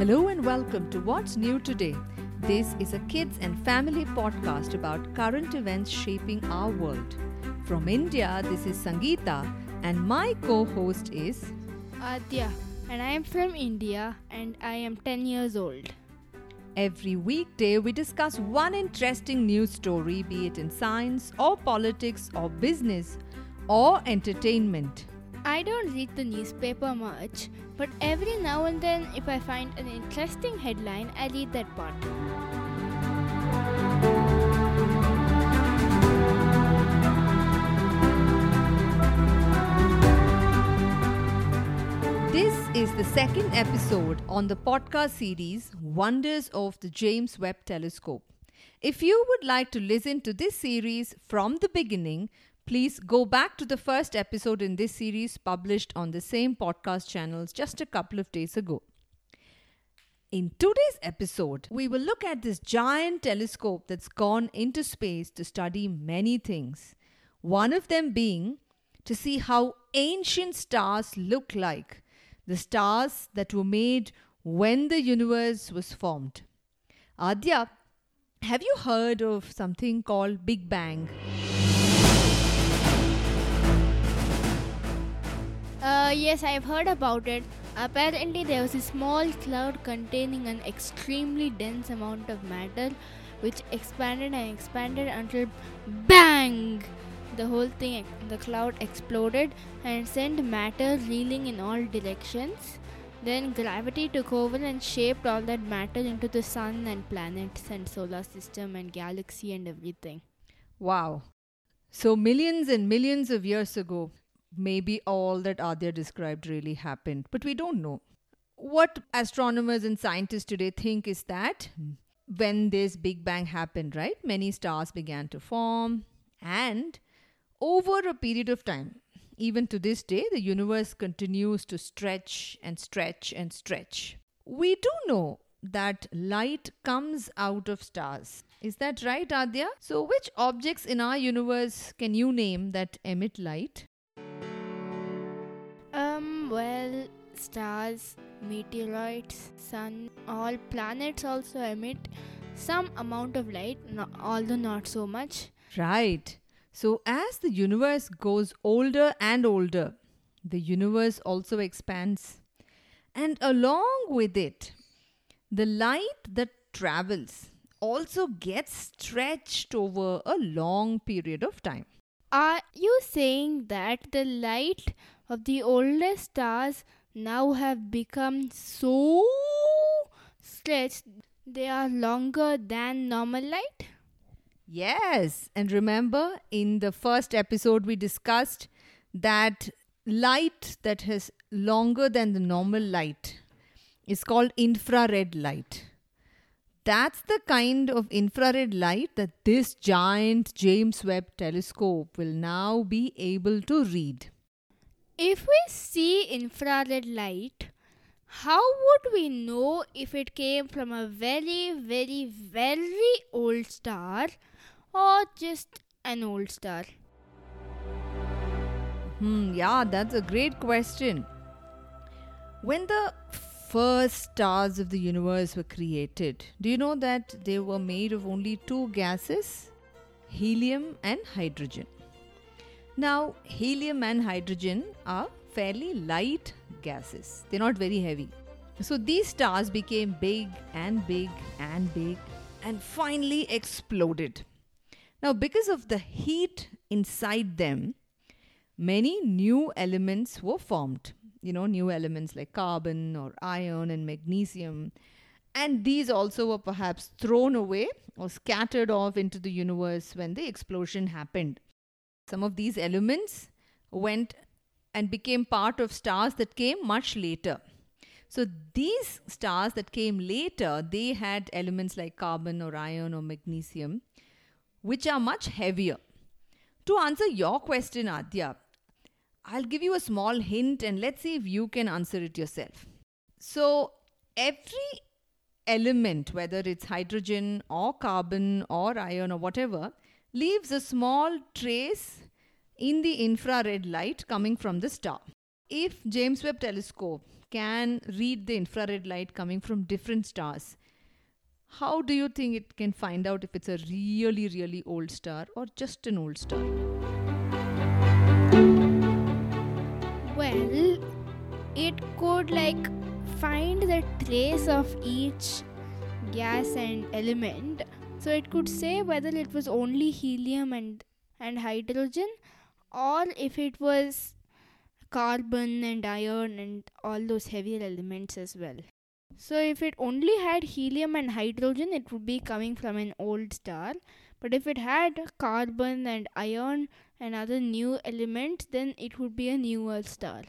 Hello and welcome to What's New Today. This is a kids and family podcast about current events shaping our world. From India, this is Sangeeta and my co-host is Adya, and I am from India and I am 10 years old. Every weekday we discuss one interesting news story, be it in science or politics or business or entertainment. I don't read the newspaper much, but every now and then if I find an interesting headline, I read that part. This is the second episode on the podcast series Wonders of the James Webb Telescope. If you would like to listen to this series from the beginning, please go back to the first episode in this series published on the same podcast channels just a couple of days ago. In today's episode, we will look at this giant telescope that's gone into space to study many things. One of them being to see how ancient stars look like, the stars that were made when the universe was formed. Adya, have you heard of something called Big Bang? Yes, I've heard about it. Apparently, there was a small cloud containing an extremely dense amount of matter which expanded and expanded until bang! The whole thing, the cloud exploded and sent matter reeling in all directions. Then gravity took over and shaped all that matter into the sun and planets and solar system and galaxy and everything. Wow! So millions and millions of years ago, maybe all that Adya described really happened, but we don't know. What astronomers and scientists today think is that when this Big Bang happened, right, many stars began to form, and over a period of time, even to this day, the universe continues to stretch and stretch and stretch. We do know that light comes out of stars. Is that right, Adya? So which objects in our universe can you name that emit light? Well, stars, meteoroids, sun, all planets also emit some amount of light, although not so much. Right. So as the universe goes older and older, the universe also expands. And along with it, the light that travels also gets stretched over a long period of time. Are you saying that the light of the older stars now have become so stretched they are longer than normal light? Yes, and remember in the first episode we discussed that light that is longer than the normal light is called infrared light. That's the kind of infrared light that this giant James Webb telescope will now be able to read. If we see infrared light, how would we know if it came from a very, very, very old star or just an old star? Yeah, that's a great question. When the first stars of the universe were created, do you know that they were made of only two gases, helium and hydrogen? Now, helium and hydrogen are fairly light gases. They're not very heavy. So these stars became big and big and big and finally exploded. Now, because of the heat inside them, many new elements were formed. You know, new elements like carbon or iron and magnesium. And these also were perhaps thrown away or scattered off into the universe when the explosion happened. Some of these elements went and became part of stars that came much later. So these stars that came later, they had elements like carbon or iron or magnesium, which are much heavier. To answer your question, Adya, I'll give you a small hint and let's see if you can answer it yourself. So every element, whether it's hydrogen or carbon or iron or whatever, leaves a small trace in the infrared light coming from the star. If James Webb Telescope can read the infrared light coming from different stars, how do you think it can find out if it's a really, really old star or just an old star? Well, it could find the trace of each gas and element. So it could say whether it was only helium and hydrogen, or if it was carbon and iron and all those heavier elements as well. So if it only had helium and hydrogen, it would be coming from an old star. But if it had carbon and iron and other new elements, then it would be a newer star.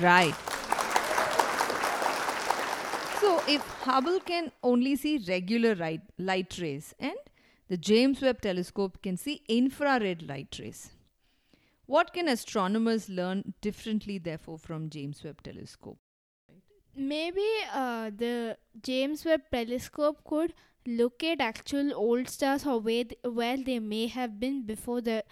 Right. So if Hubble can only see regular light rays and the James Webb Telescope can see infrared light rays, what can astronomers learn differently, therefore, from James Webb Telescope? Maybe the James Webb Telescope could look at actual old stars or where they may have been before they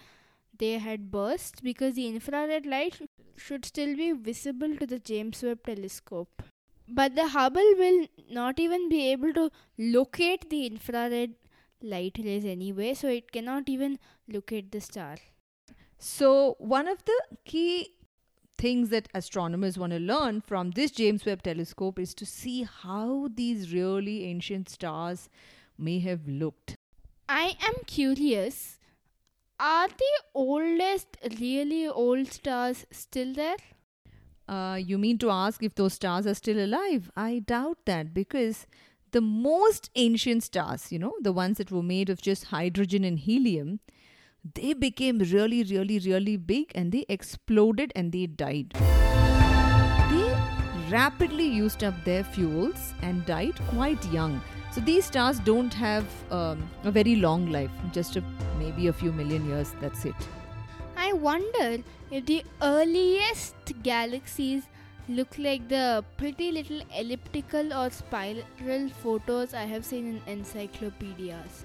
had burst, because the infrared light should still be visible to the James Webb Telescope. But the Hubble will not even be able to locate the infrared light rays anyway, so it cannot even locate the star. So one of the key things that astronomers want to learn from this James Webb Telescope is to see how these really ancient stars may have looked. I am curious, are the oldest really old stars still there? You mean to ask if those stars are still alive? I doubt that, because the most ancient stars, the ones that were made of just hydrogen and helium, they became really, really, really big and they exploded and they died. They rapidly used up their fuels and died quite young. So these stars don't have a very long life, just maybe a few million years, that's it. I wonder if the earliest galaxies look like the pretty little elliptical or spiral photos I have seen in encyclopedias.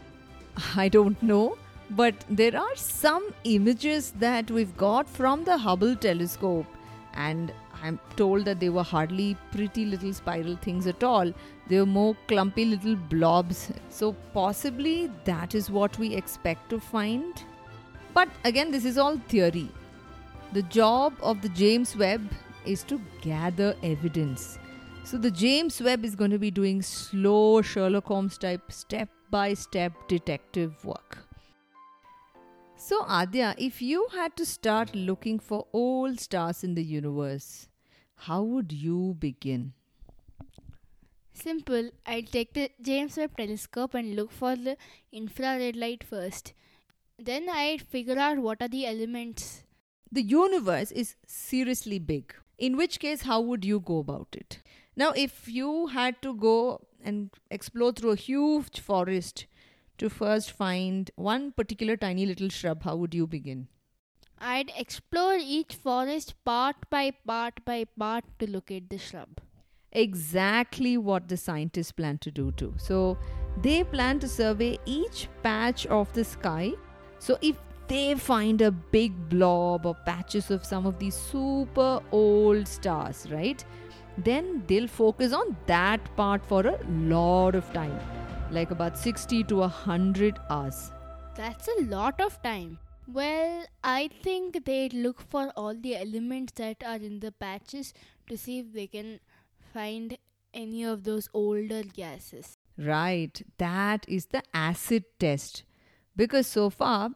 I don't know. But there are some images that we've got from the Hubble telescope, and I'm told that they were hardly pretty little spiral things at all. They were more clumpy little blobs. So possibly that is what we expect to find. But again, this is all theory. The job of the James Webb is to gather evidence. So the James Webb is going to be doing slow Sherlock Holmes type step-by-step detective work. So Adya, if you had to start looking for old stars in the universe, how would you begin? Simple. I'll take the James Webb Telescope and look for the infrared light first. Then I'd figure out what are the elements. The universe is seriously big. In which case, how would you go about it? Now, if you had to go and explore through a huge forest to first find one particular tiny little shrub, how would you begin? I'd explore each forest part by part to locate the shrub. Exactly what the scientists plan to do too. So they plan to survey each patch of the sky. So if they find a big blob or patches of some of these super old stars, right? Then they'll focus on that part for a lot of time. Like about 60 to 100 hours. That's a lot of time. Well, I think they'd look for all the elements that are in the patches to see if they can find any of those older gases. Right. That is the acid test. Because so far,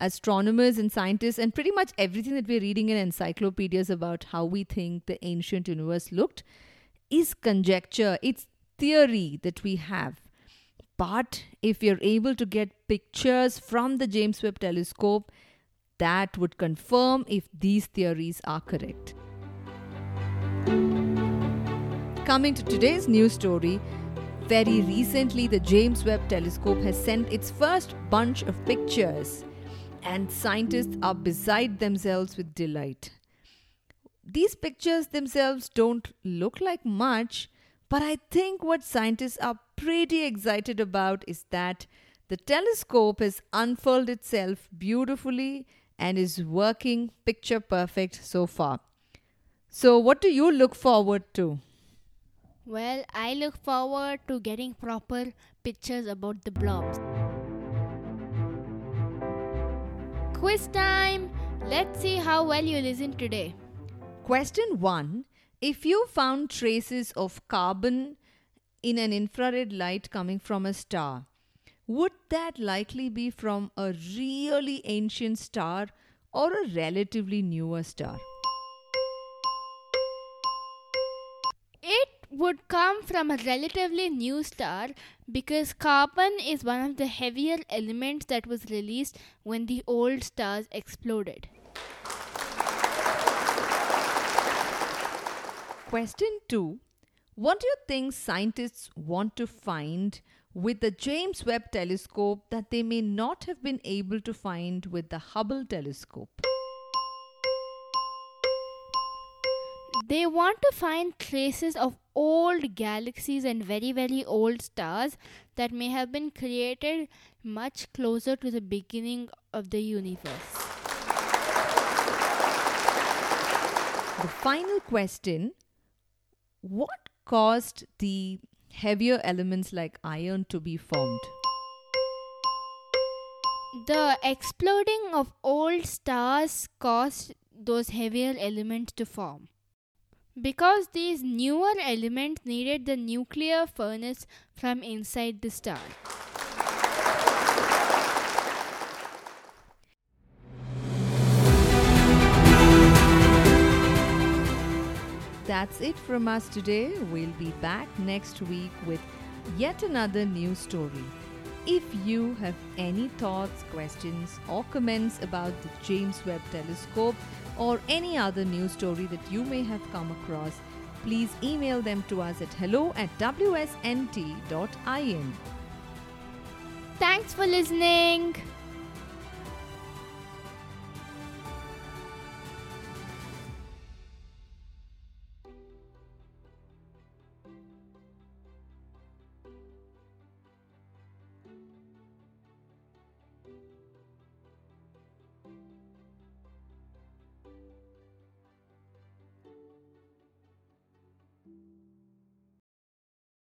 astronomers and scientists and pretty much everything that we're reading in encyclopedias about how we think the ancient universe looked is conjecture. It's theory that we have. But if you're able to get pictures from the James Webb Telescope, that would confirm if these theories are correct. Coming to today's news story, very recently the James Webb Telescope has sent its first bunch of pictures, and scientists are beside themselves with delight. These pictures themselves don't look like much, but I think what scientists are pretty excited about is that the telescope has unfurled itself beautifully and is working picture perfect so far. So what do you look forward to? Well, I look forward to getting proper pictures about the blobs. Quiz time! Let's see how well you listen today. Question 1. If you found traces of carbon in an infrared light coming from a star, would that likely be from a really ancient star or a relatively newer star? It would come from a relatively new star because carbon is one of the heavier elements that was released when the old stars exploded. Question 2. What do you think scientists want to find with the James Webb telescope that they may not have been able to find with the Hubble telescope? They want to find traces of old galaxies and very, very old stars that may have been created much closer to the beginning of the universe. The final question, what caused the heavier elements like iron to be formed? The exploding of old stars caused those heavier elements to form. Because these newer elements needed the nuclear furnace from inside the star. That's it from us today. We'll be back next week with yet another new story. If you have any thoughts, questions or comments about the James Webb Telescope or any other news story that you may have come across, please email them to us at hello@wsnt.in. Thanks for listening.